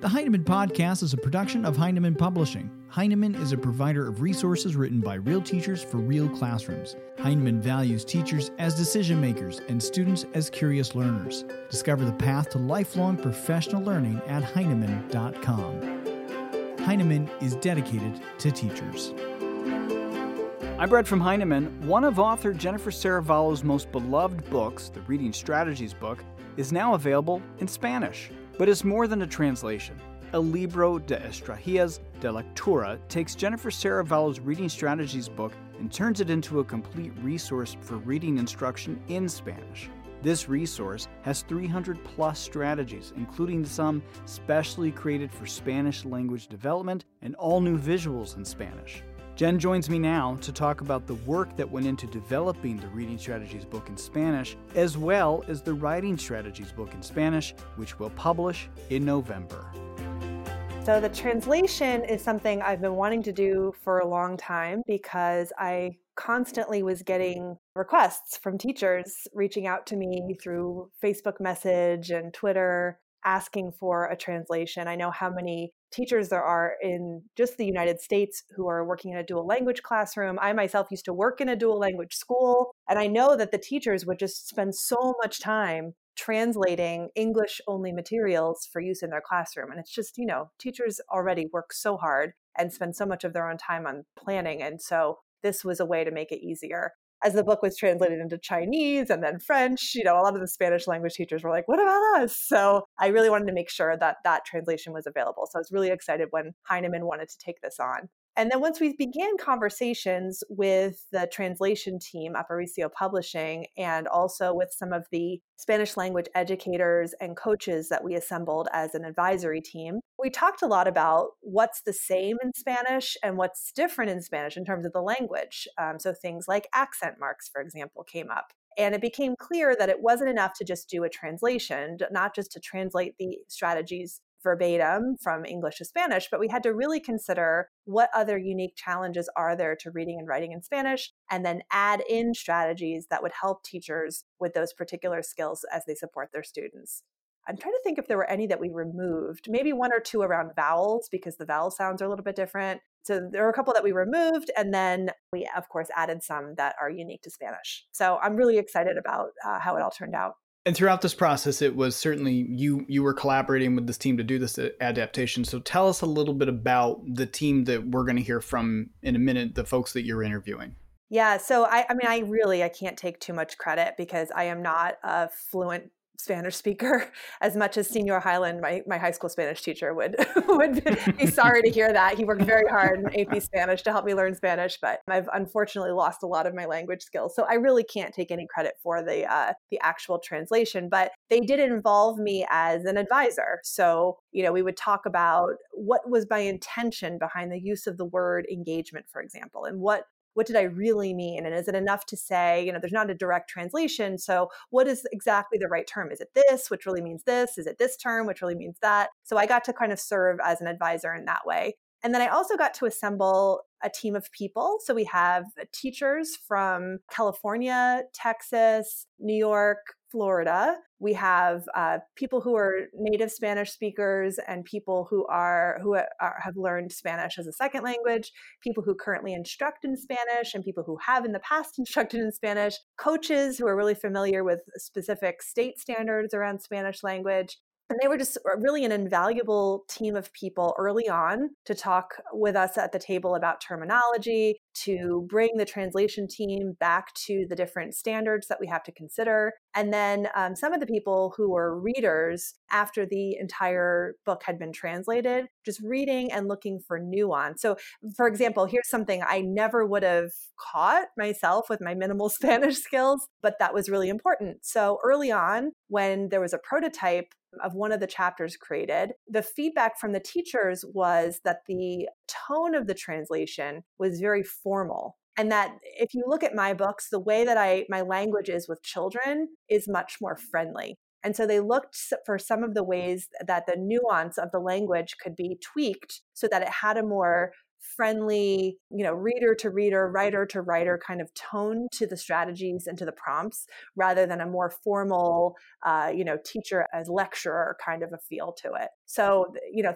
The Heinemann Podcast is a production of Heinemann Publishing. Heinemann is a provider of resources written by real teachers for real classrooms. Heinemann values teachers as decision makers and students as curious learners. Discover the path to lifelong professional learning at Heinemann.com. Heinemann is dedicated to teachers. I'm Brad from Heinemann. One of author Jennifer Serravallo's most beloved books, the Reading Strategies book, is now available in Spanish. But it's more than a translation. El Libro de Estrategias de Lectura takes Jennifer Serravallo's Reading Strategies book and turns it into a complete resource for reading instruction in Spanish. This resource has 300 plus strategies, including some specially created for Spanish language development and all new visuals in Spanish. Jen joins me now to talk about the work that went into developing the Reading Strategies book in Spanish, as well as the Writing Strategies book in Spanish, which we'll publish in November. So the translation is something I've been wanting to do for a long time because I constantly was getting requests from teachers reaching out to me through Facebook message and Twitter asking for a translation. I know how many teachers there are in just the United States who are working in a dual language classroom. I myself used to work in a dual language school, and I know that the teachers would just spend so much time translating English-only materials for use in their classroom. And it's just, you know, teachers already work so hard and spend so much of their own time on planning. And so this was a way to make it easier. As the book was translated into Chinese and then French, you know, a lot of the Spanish language teachers were like, what about us? So I really wanted to make sure that that translation was available. So I was really excited when Heinemann wanted to take this on. And then once we began conversations with the translation team, Aparicio Publishing, and also with some of the Spanish language educators and coaches that we assembled as an advisory team, we talked a lot about what's the same in Spanish and what's different in Spanish in terms of the language. So things like accent marks, for example, came up. And it became clear that it wasn't enough to just do a translation, not just to translate the strategies verbatim from English to Spanish, but we had to really consider what other unique challenges are there to reading and writing in Spanish, and then add in strategies that would help teachers with those particular skills as they support their students. I'm trying to think if there were any that we removed, maybe one or two around vowels because the vowel sounds are a little bit different. So there were a couple that we removed, and then we, of course, added some that are unique to Spanish. So I'm really excited about how it all turned out. And throughout this process, it was certainly you were collaborating with this team to do this adaptation. So tell us a little bit about the team that we're going to hear from in a minute, the folks that you're interviewing. Yeah. So I can't take too much credit because I am not a fluent Spanish speaker as much as Senor Highland, my high school Spanish teacher would be sorry to hear that. He worked very hard in AP Spanish to help me learn Spanish, but I've unfortunately lost a lot of my language skills. So I really can't take any credit for the actual translation, but they did involve me as an advisor. So, you know, we would talk about what was my intention behind the use of the word engagement, for example, and what did I really mean? And is it enough to say, you know, there's not a direct translation. So what is exactly the right term? Is it this, which really means this? Is it this term, which really means that? So I got to kind of serve as an advisor in that way. And then I also got to assemble a team of people. So we have teachers from California, Texas, New York, Florida. We have people who are native Spanish speakers and people who have learned Spanish as a second language, people who currently instruct in Spanish and people who have in the past instructed in Spanish, coaches who are really familiar with specific state standards around Spanish language. And they were just really an invaluable team of people early on to talk with us at the table about terminology, to bring the translation team back to the different standards that we have to consider. And then some of the people who were readers after the entire book had been translated, just reading and looking for nuance. So for example, here's something I never would have caught myself with my minimal Spanish skills, but that was really important. So early on, when there was a prototype, of one of the chapters created, the feedback from the teachers was that the tone of the translation was very formal. And that if you look at my books, the way that my language is with children is much more friendly. And so they looked for some of the ways that the nuance of the language could be tweaked so that it had a more friendly, reader to reader, writer to writer kind of tone to the strategies and to the prompts, rather than a more formal, teacher as lecturer kind of a feel to it. So,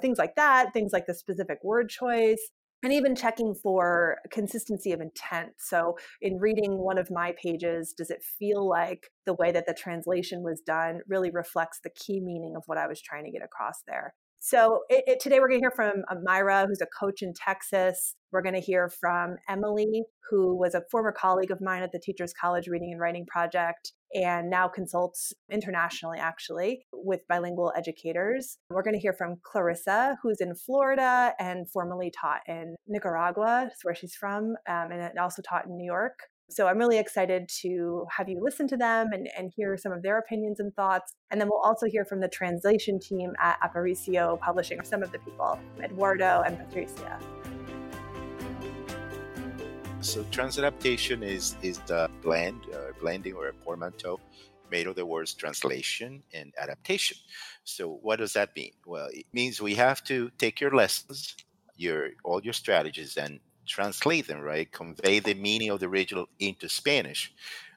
things like that, things like the specific word choice, and even checking for consistency of intent. So in reading one of my pages, does it feel like the way that the translation was done really reflects the key meaning of what I was trying to get across there? So today we're going to hear from Myra, who's a coach in Texas. We're going to hear from Emily, who was a former colleague of mine at the Teachers College Reading and Writing Project, and now consults internationally, actually, with bilingual educators. We're going to hear from Clarissa, who's in Florida and formerly taught in Nicaragua. That's where she's from, and also taught in New York. So I'm really excited to have you listen to them and hear some of their opinions and thoughts. And then we'll also hear from the translation team at Aparicio Publishing, or some of the people, Eduardo and Patricia. So transadaptation is the blending or a portmanteau made of the words translation and adaptation. So what does that mean? Well, it means we have to take your lessons, all your strategies, and translate them, right? Convey the meaning of the original into Spanish,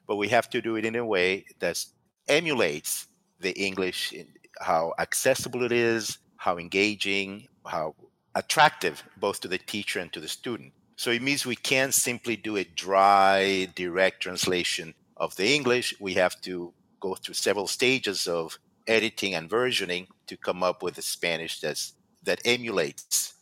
but we have to do it in a way that emulates the English, in how accessible it is, how engaging, how attractive both to the teacher and to the student. So it means we can't simply do a dry, direct translation of the English. We have to go through several stages of editing and versioning to come up with a Spanish that emulates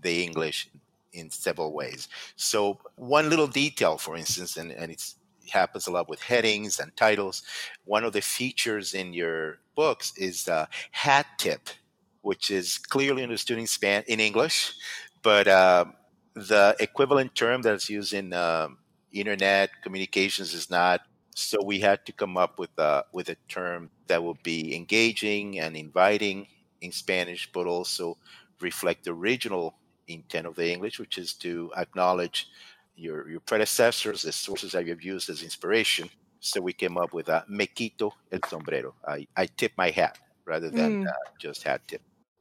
the English in several ways. So one little detail, for instance, and it happens a lot with headings and titles, one of the features in your books is the hat tip, which is clearly understood in English, but the equivalent term that's used in internet communications is not. So we had to come up with a term that would be engaging and inviting in Spanish, but also reflect the original intent of the English, which is to acknowledge your predecessors, the sources that you've used as inspiration. So we came up with me quito el sombrero. I tip my hat, rather than just hat tip.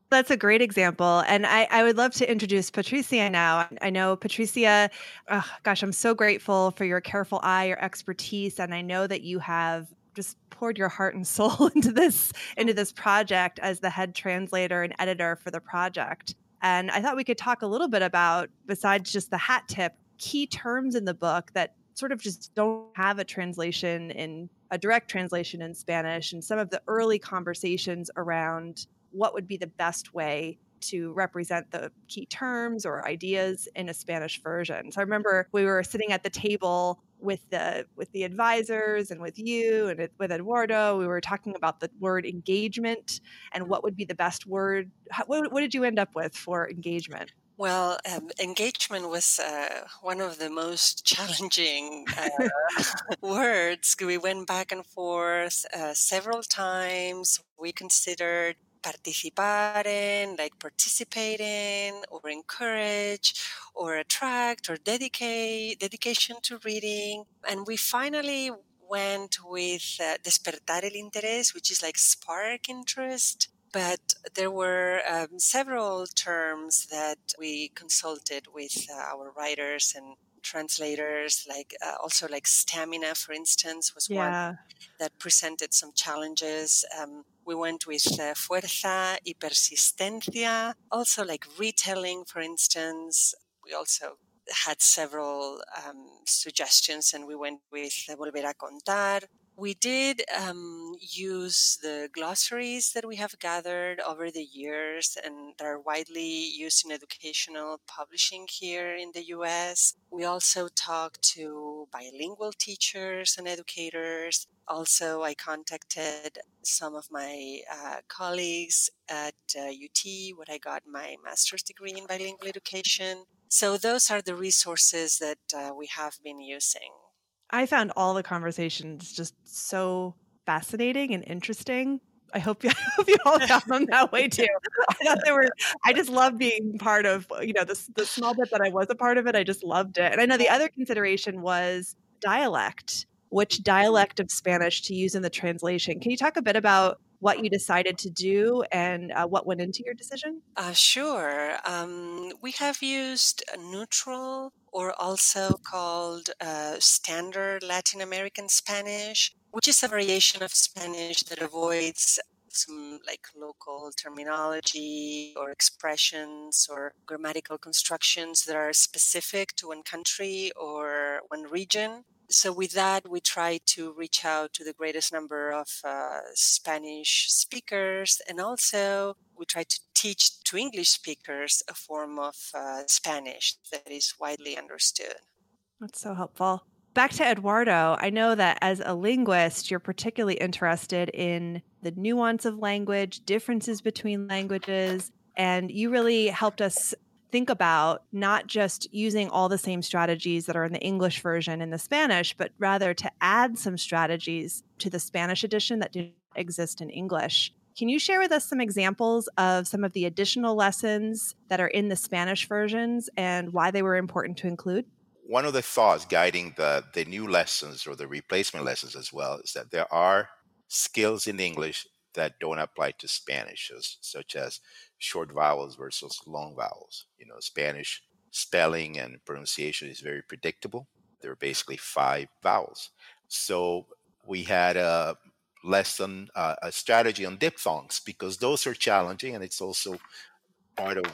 That's a great example. And I would love to introduce Patricia now. I know Patricia, I'm so grateful for your careful eye, your expertise. And I know that you have just poured your heart and soul into this project as the head translator and editor for the project. And I thought we could talk a little bit about, besides just the hat tip, key terms in the book that sort of just don't have a direct translation in Spanish, and some of the early conversations around what would be the best way to represent the key terms or ideas in a Spanish version. So I remember we were sitting at the table with the advisors and with you and with Eduardo. We were talking about the word engagement and what would be the best word. What did you end up with for engagement? Well, engagement was one of the most challenging words. We went back and forth several times. We considered participaren, like participating, or encourage, or attract, or dedication to reading. And we finally went with despertar el interés, which is like spark interest. But there were several terms that we consulted with our writers and translators, like also like stamina, for instance, was one that presented some challenges. We went with fuerza y persistencia, also like retelling, for instance. We also had several suggestions, and we went with volver a contar. We did use the glossaries that we have gathered over the years and that are widely used in educational publishing here in the U.S. We also talked to bilingual teachers and educators. Also, I contacted some of my colleagues at UT, where I got my master's degree in bilingual education. So those are the resources that we have been using. I found all the conversations just so fascinating and interesting. I hope you all found them that way too. I thought they were. I just love being part of, you know, the small bit that I was a part of it. I just loved it. And I know the other consideration was dialect, which dialect of Spanish to use in the translation. Can you talk a bit about what you decided to do and what went into your decision? Sure. We have used neutral, or also called standard Latin American Spanish, which is a variation of Spanish that avoids some like local terminology or expressions or grammatical constructions that are specific to one country or one region. So with that, we try to reach out to the greatest number of Spanish speakers, and also we try to teach to English speakers a form of Spanish that is widely understood. That's so helpful. Back to Eduardo, I know that as a linguist, you're particularly interested in the nuance of language, differences between languages, and you really helped us think about not just using all the same strategies that are in the English version and the Spanish, but rather to add some strategies to the Spanish edition that do not exist in English. Can you share with us some examples of some of the additional lessons that are in the Spanish versions and why they were important to include? One of the thoughts guiding the new lessons, or the replacement lessons as well, is that there are skills in English that don't apply to Spanish, such as short vowels versus long vowels. You know, Spanish spelling and pronunciation is very predictable. There are basically 5 vowels. So we had a lesson, a strategy on diphthongs, because those are challenging, and it's also part of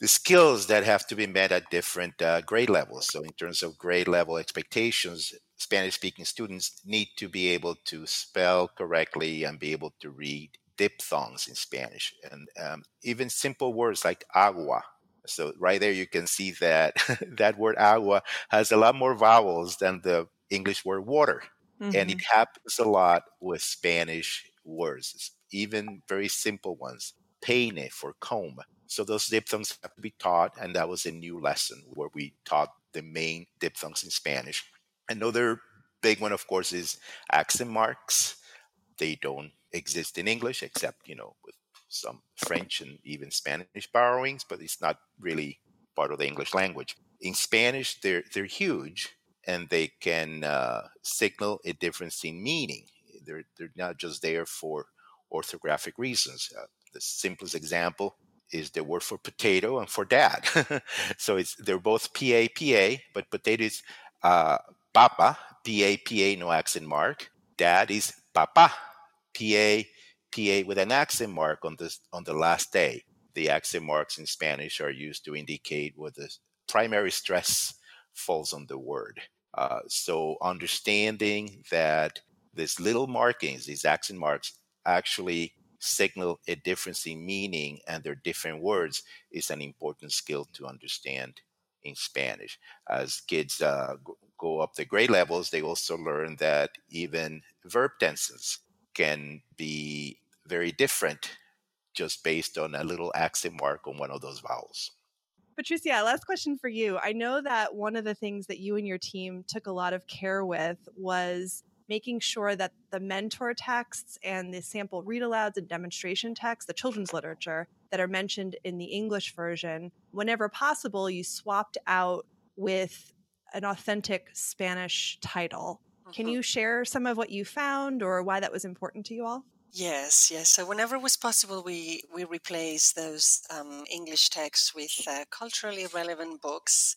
the skills that have to be met at different grade levels. So in terms of grade level expectations, Spanish-speaking students need to be able to spell correctly and be able to read diphthongs in Spanish, and even simple words like agua. So right there, you can see that that word agua has a lot more vowels than the English word water. Mm-hmm. And it happens a lot with Spanish words, even very simple ones, peine for comb. So those diphthongs have to be taught, and that was a new lesson where we taught the main diphthongs in Spanish. Another big one, of course, is accent marks. They don't exist in English, except, you know, with some French and even Spanish borrowings, but it's not really part of the English language. In Spanish, they're huge, and they can signal a difference in meaning. They're not just there for orthographic reasons. The simplest example is the word for potato and for dad. So they're both P-A-P-A, but potato is papa, P-A-P-A, no accent mark. Dad is papa, P-A-P-A with an accent mark on the last day. The accent marks in Spanish are used to indicate where the primary stress falls on the word. So understanding that these little markings, these accent marks, actually signal a difference in meaning, and their different words, is an important skill to understand in Spanish. As kids go up the grade levels, they also learn that even verb tenses can be very different just based on a little accent mark on one of those vowels. Patricia, last question for you. I know that one of the things that you and your team took a lot of care with was making sure that the mentor texts and the sample read-alouds and demonstration texts, the children's literature that are mentioned in the English version, whenever possible, you swapped out with an authentic Spanish title. Mm-hmm. Can you share some of what you found or why that was important to you all? Yes. So whenever it was possible, we replaced those English texts with culturally relevant books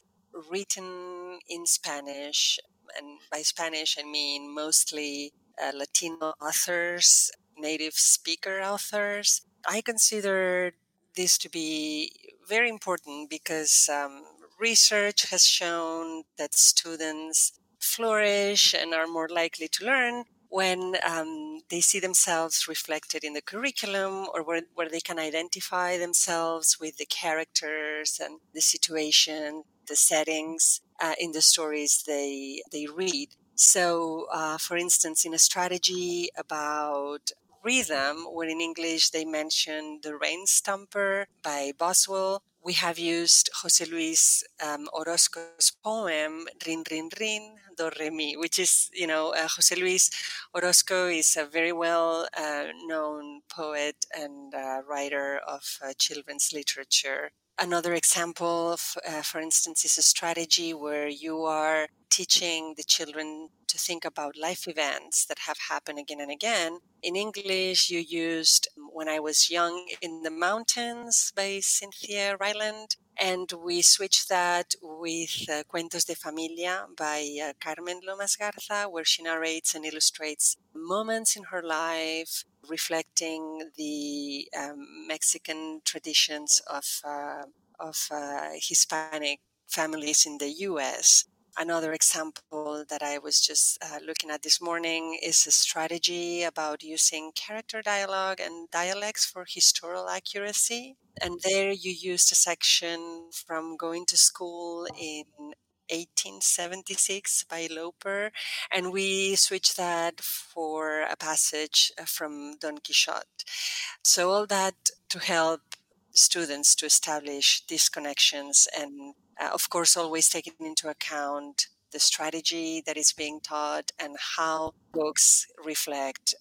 written in Spanish. And by Spanish, I mean mostly Latino authors, native speaker authors. I consider this to be very important because research has shown that students flourish and are more likely to learn when they see themselves reflected in the curriculum, or where they can identify themselves with the characters and the situation, the settings in the stories they read. So, for instance, in a strategy about rhythm, where in English they mentioned The Rain Stomper by Boswell, We have used José Luis Orozco's poem, Rin, Rin, Rin, Do, Re, Mi, which is, José Luis Orozco is a very well-known poet and writer of children's literature. Another example, for instance, is a strategy where you are teaching the children to think about life events that have happened again and again. In English, you used When I Was Young in the Mountains by Cynthia Rylant, and we switched that with Cuentos de Familia by Carmen Lomas Garza, where she narrates and illustrates moments in her life, reflecting the Mexican traditions of Hispanic families in the U.S. Another example that I was just looking at this morning is a strategy about using character dialogue and dialects for historical accuracy. And there you used a section from Going to School in 1876 by Loper, and we switched that for a passage from Don Quixote. So all that to help students to establish these connections and, of course, always taking into account the strategy that is being taught and how books reflect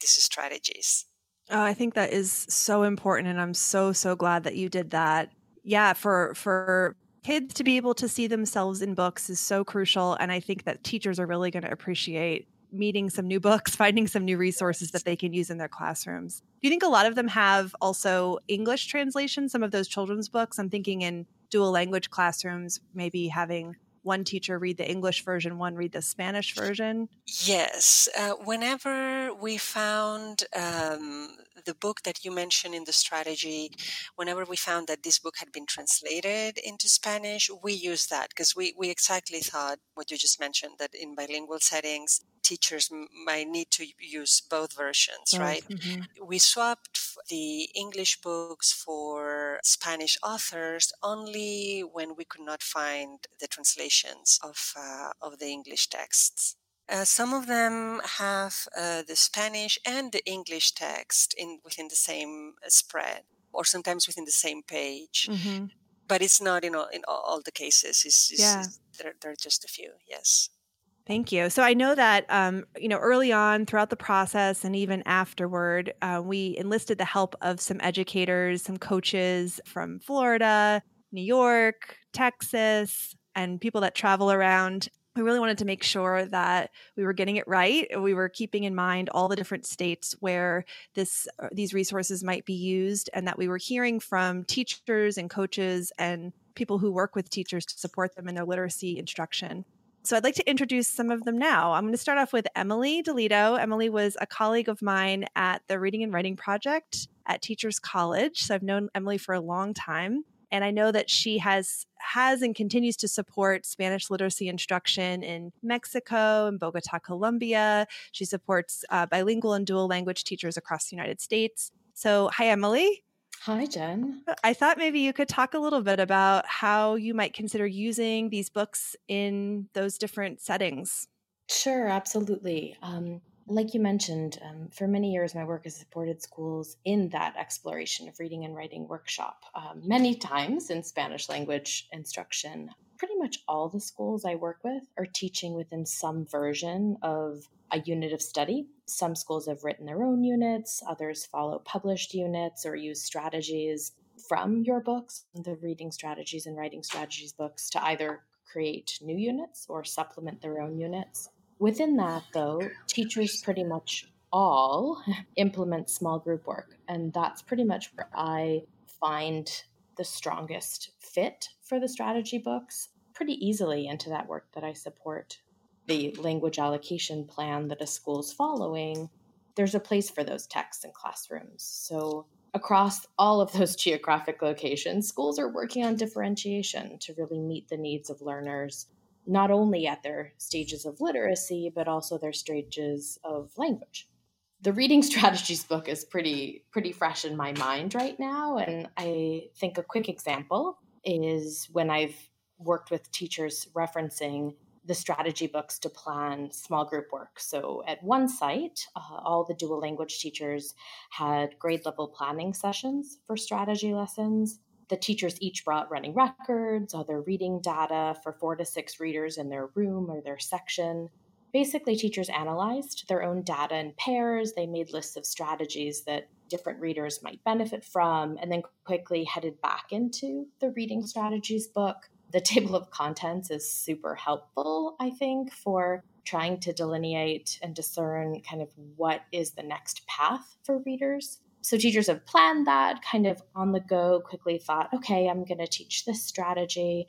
these strategies. Oh, I think that is so important, and I'm so glad that you did that. Yeah, for kids to be able to see themselves in books is so crucial. And I think that teachers are really going to appreciate meeting some new books, finding some new resources that they can use in their classrooms. Do you think a lot of them have also English translations, some of those children's books? I'm thinking in dual language classrooms, maybe having one teacher read the English version, one read the Spanish version? Yes. Whenever we found the book that you mentioned in the strategy, whenever we found that this book had been translated into Spanish, we used that because we exactly thought what you just mentioned, that in bilingual settings, teachers might need to use both versions, right? Mm-hmm. We swapped the English books for Spanish authors only when we could not find the translations of the English texts. Some of them have the Spanish and the English text within the same spread, or sometimes within the same page. Mm-hmm. But it's not in all the cases. There are just a few, yes. Thank you. So I know that, early on throughout the process and even afterward, we enlisted the help of some educators, some coaches from Florida, New York, Texas, and people that travel around. We really wanted to make sure that we were getting it right. We were keeping in mind all the different states where these resources might be used, and that we were hearing from teachers and coaches and people who work with teachers to support them in their literacy instruction. So I'd like to introduce some of them now. I'm going to start off with Emily DeLito. Emily was a colleague of mine at the Reading and Writing Project at Teachers College. So I've known Emily for a long time. And I know that she has and continues to support Spanish literacy instruction in Mexico and Bogota, Colombia. She supports bilingual and dual language teachers across the United States. So hi, Emily. Hi, Jen. I thought maybe you could talk a little bit about how you might consider using these books in those different settings. Sure, absolutely. Like you mentioned, for many years, my work has supported schools in that exploration of reading and writing workshop, many times in Spanish language instruction. Pretty much all the schools I work with are teaching within some version of a unit of study. Some schools have written their own units, others follow published units or use strategies from your books, the reading strategies and writing strategies books, to either create new units or supplement their own units. Within that, though, teachers pretty much all implement small group work, and that's pretty much where I find the strongest fit for the strategy books pretty easily into that work that I support. The language allocation plan that a school's following, there's a place for those texts in classrooms. So across all of those geographic locations, schools are working on differentiation to really meet the needs of learners, not only at their stages of literacy, but also their stages of language. The Reading Strategies book is pretty fresh in my mind right now. And I think a quick example is when I've worked with teachers referencing the strategy books to plan small group work. So at one site, all the dual language teachers had grade level planning sessions for strategy lessons. The teachers each brought running records, other reading data for 4 to 6 readers in their room or their section. Basically, teachers analyzed their own data in pairs. They made lists of strategies that different readers might benefit from, and then quickly headed back into the reading strategies book. The table of contents is super helpful, I think, for trying to delineate and discern kind of what is the next path for readers. So teachers have planned that kind of on the go, quickly thought, okay, I'm going to teach this strategy,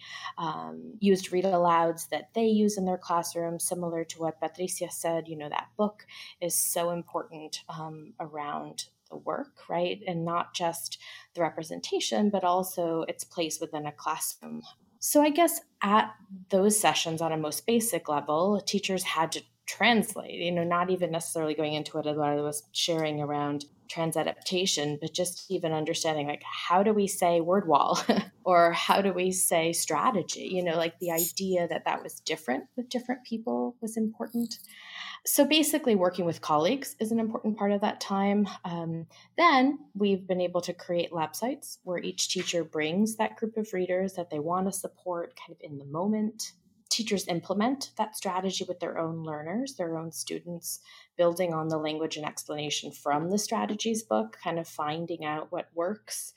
used read-alouds that they use in their classroom, similar to what Patricia said, you know, that book is so important around the work, right? And not just the representation, but also its place within a classroom. So I guess at those sessions on a most basic level, teachers had to translate, you know, not even necessarily going into what Eduardo was sharing around transadaptation, but just even understanding, like, how do we say word wall or how do we say strategy? You know, like the idea that that was different with different people was important. So basically working with colleagues is an important part of that time. Then we've been able to create lab sites where each teacher brings that group of readers that they want to support kind of in the moment. Teachers implement that strategy with their own learners, their own students, building on the language and explanation from the strategies book, kind of finding out what works,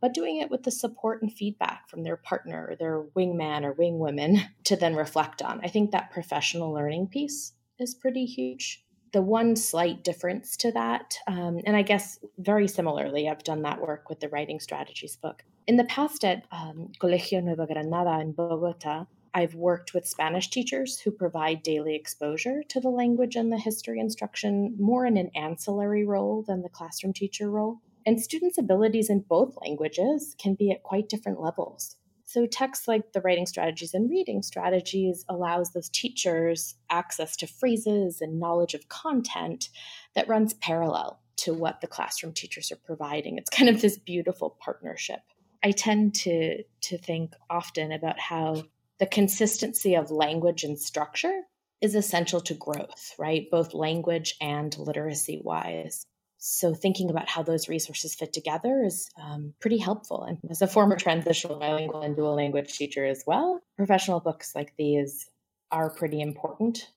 but doing it with the support and feedback from their partner or their wingman or wingwoman to then reflect on. I think that professional learning piece is pretty huge. The one slight difference to that, and I guess very similarly, I've done that work with the writing strategies book. In the past at Colegio Nueva Granada in Bogota, I've worked with Spanish teachers who provide daily exposure to the language and the history instruction more in an ancillary role than the classroom teacher role. And students' abilities in both languages can be at quite different levels. So texts like the writing strategies and reading strategies allows those teachers access to phrases and knowledge of content that runs parallel to what the classroom teachers are providing. It's kind of this beautiful partnership. I tend to think often about how the consistency of language and structure is essential to growth, right? Both language and literacy-wise. So thinking about how those resources fit together is pretty helpful. And as a former transitional bilingual and dual language teacher as well, professional books like these are pretty important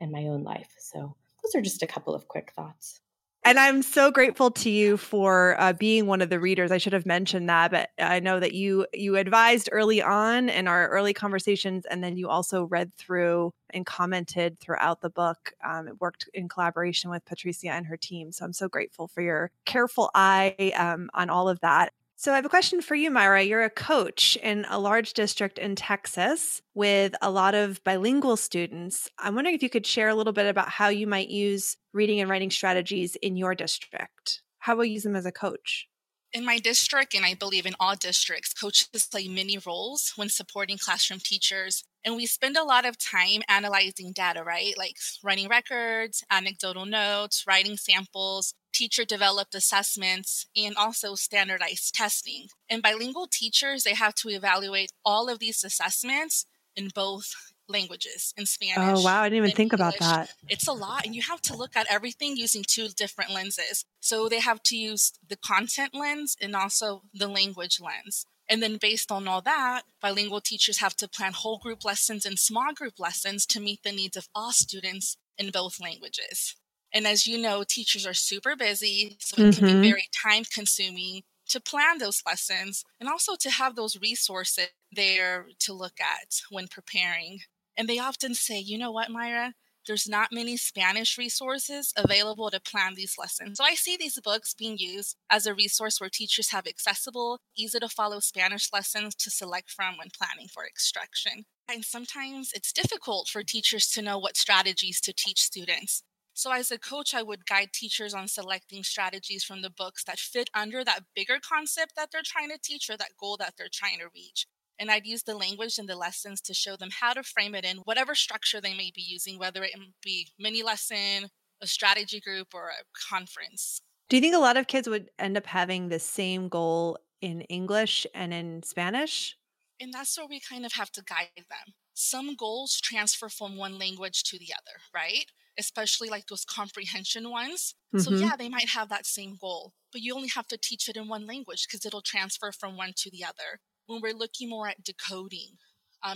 in my own life. So those are just a couple of quick thoughts. And I'm so grateful to you for being one of the readers. I should have mentioned that, but I know that you advised early on in our early conversations, and then you also read through and commented throughout the book. It worked in collaboration with Patricia and her team. So I'm so grateful for your careful eye on all of that. So I have a question for you, Myra. You're a coach in a large district in Texas with a lot of bilingual students. I'm wondering if you could share a little bit about how you might use reading and writing strategies in your district. How will you use them as a coach? In my district, and I believe in all districts, coaches play many roles when supporting classroom teachers. And we spend a lot of time analyzing data, right? Like running records, anecdotal notes, writing samples, teacher-developed assessments, and also standardized testing. And bilingual teachers, they have to evaluate all of these assessments in both languages, in Spanish. Oh, wow. I didn't even think about that. It's a lot. And you have to look at everything using 2 different lenses. So they have to use the content lens and also the language lens. And then based on all that, bilingual teachers have to plan whole group lessons and small group lessons to meet the needs of all students in both languages. And as you know, teachers are super busy, so it can be very time-consuming to plan those lessons and also to have those resources there to look at when preparing. And they often say, you know what, Myra? There's not many Spanish resources available to plan these lessons. So I see these books being used as a resource where teachers have accessible, easy-to-follow Spanish lessons to select from when planning for instruction. And sometimes it's difficult for teachers to know what strategies to teach students. So as a coach, I would guide teachers on selecting strategies from the books that fit under that bigger concept that they're trying to teach or that goal that they're trying to reach. And I'd use the language and the lessons to show them how to frame it in whatever structure they may be using, whether it be mini lesson, a strategy group, or a conference. Do you think a lot of kids would end up having the same goal in English and in Spanish? And that's where we kind of have to guide them. Some goals transfer from one language to the other, right? especially like those comprehension ones. Mm-hmm. So yeah, they might have that same goal, but you only have to teach it in one language because it'll transfer from one to the other. When we're looking more at decoding,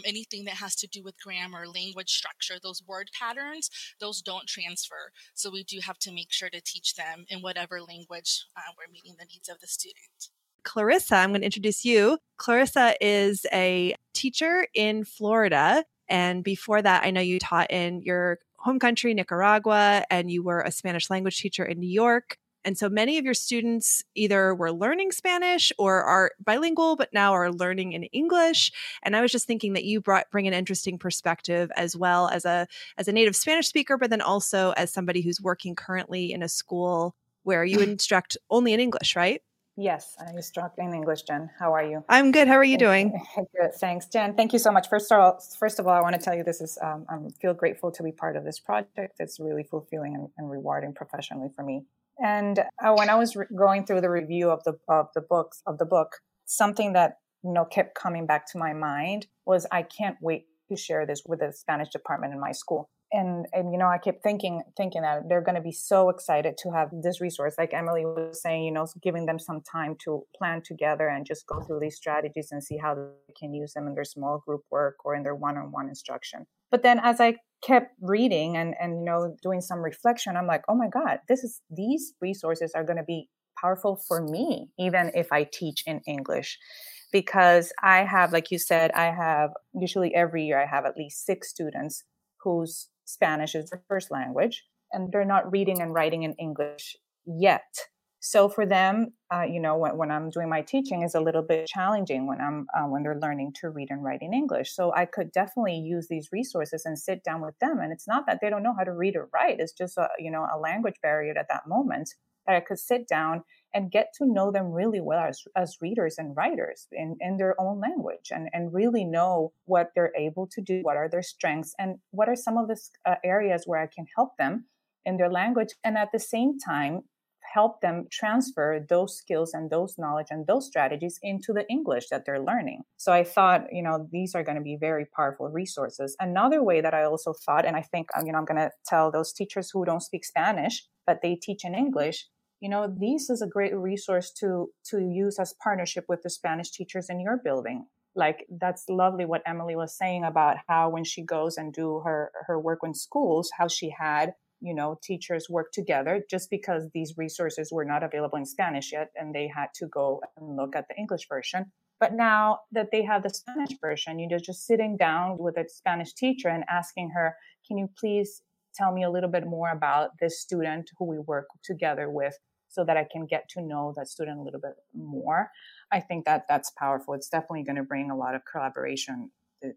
anything that has to do with grammar, language structure, those word patterns, those don't transfer. So we do have to make sure to teach them in whatever language we're meeting the needs of the student. Clarissa, I'm going to introduce you. Clarissa is a teacher in Florida. And before that, I know you taught in your home country, Nicaragua, and you were a Spanish language teacher in New York. And so many of your students either were learning Spanish or are bilingual, but now are learning in English. And I was just thinking that you bring an interesting perspective as well as a native Spanish speaker, but then also as somebody who's working currently in a school where you instruct only in English, right? Yes, I instruct in English, Jen. How are you? I'm good. How are you doing? Good. Thanks, Jen. Thank you so much. First of all, I want to tell you this is I feel grateful to be part of this project. It's really fulfilling and rewarding professionally for me. And when I was going through the review of the book, something that kept coming back to my mind was I can't wait to share this with the Spanish department in my school. And I kept thinking that they're going to be so excited to have this resource. Like Emily was saying, giving them some time to plan together and just go through these strategies and see how they can use them in their small group work or in their one-on-one instruction. But then as I kept reading and doing some reflection, I'm like, oh my God, these resources are going to be powerful for me, even if I teach in English. Because I have, like you said, usually every year I have at least 6 students whose Spanish is their first language, and they're not reading and writing in English yet. So for them, when I'm doing my teaching is a little bit challenging when they're learning to read and write in English. So I could definitely use these resources and sit down with them. And it's not that they don't know how to read or write. It's just a language barrier at that moment that I could sit down and get to know them really well as readers and writers in their own language and really know what they're able to do, what are their strengths, and what are some of the areas where I can help them in their language. And at the same time, help them transfer those skills and those knowledge and those strategies into the English that they're learning. So I thought, these are going to be very powerful resources. Another way that I also thought, and I think, I'm going to tell those teachers who don't speak Spanish, but they teach in English, this is a great resource to use as partnership with the Spanish teachers in your building. Like, that's lovely what Emily was saying about how when she goes and do her work in schools, how she had, teachers work together just because these resources were not available in Spanish yet, and they had to go and look at the English version. But now that they have the Spanish version, just sitting down with a Spanish teacher and asking her, can you please tell me a little bit more about this student who we work together with so that I can get to know that student a little bit more. I think that that's powerful. It's definitely going to bring a lot of collaboration,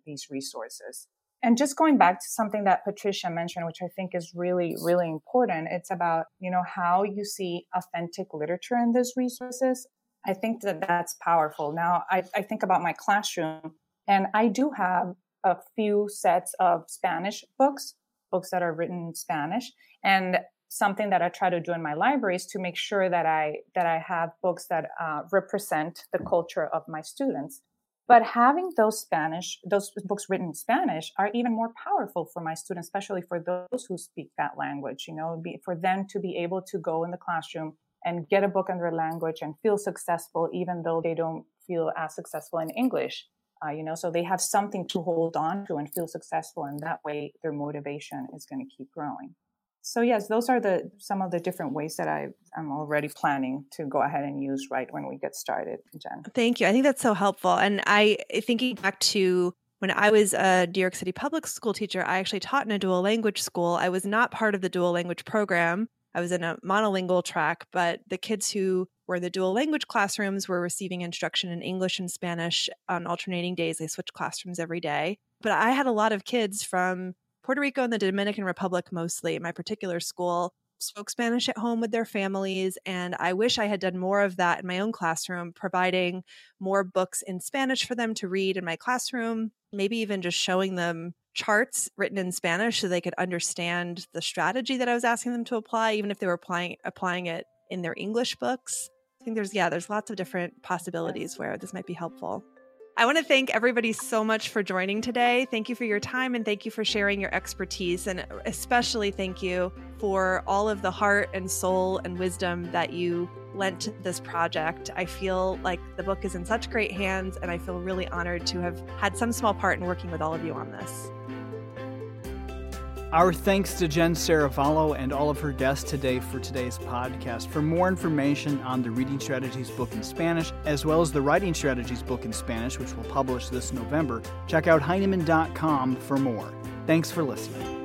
these resources. And just going back to something that Patricia mentioned, which I think is really, really important, it's about, how you see authentic literature in these resources. I think that that's powerful. Now, I think about my classroom, and I do have a few sets of Spanish books that are written in Spanish. And something that I try to do in my library is to make sure that I have books that represent the culture of my students. But having those books written in Spanish are even more powerful for my students, especially for those who speak that language, for them to be able to go in the classroom and get a book in their language and feel successful, even though they don't feel as successful in English. So they have something to hold on to and feel successful. And that way their motivation is going to keep growing. So yes, those are some of the different ways that I'm already planning to go ahead and use right when we get started, Jen. Thank you. I think that's so helpful. And thinking back to when I was a New York City public school teacher, I actually taught in a dual language school. I was not part of the dual language program. I was in a monolingual track, but the kids who were in the dual language classrooms were receiving instruction in English and Spanish on alternating days. They switched classrooms every day. But I had a lot of kids from Puerto Rico and the Dominican Republic mostly. My particular school spoke Spanish at home with their families, and I wish I had done more of that in my own classroom, providing more books in Spanish for them to read in my classroom, maybe even just showing them charts written in Spanish so they could understand the strategy that I was asking them to apply, even if they were applying it in their English books. I think there's lots of different possibilities where this might be helpful. I want to thank everybody so much for joining today. Thank you for your time and thank you for sharing your expertise. And especially thank you for all of the heart and soul and wisdom that you lent to this project. I feel like the book is in such great hands and I feel really honored to have had some small part in working with all of you on this. Our thanks to Jen Serravallo and all of her guests today for today's podcast. For more information on the Reading Strategies book in Spanish, as well as the Writing Strategies book in Spanish, which we'll publish this November, check out Heinemann.com for more. Thanks for listening.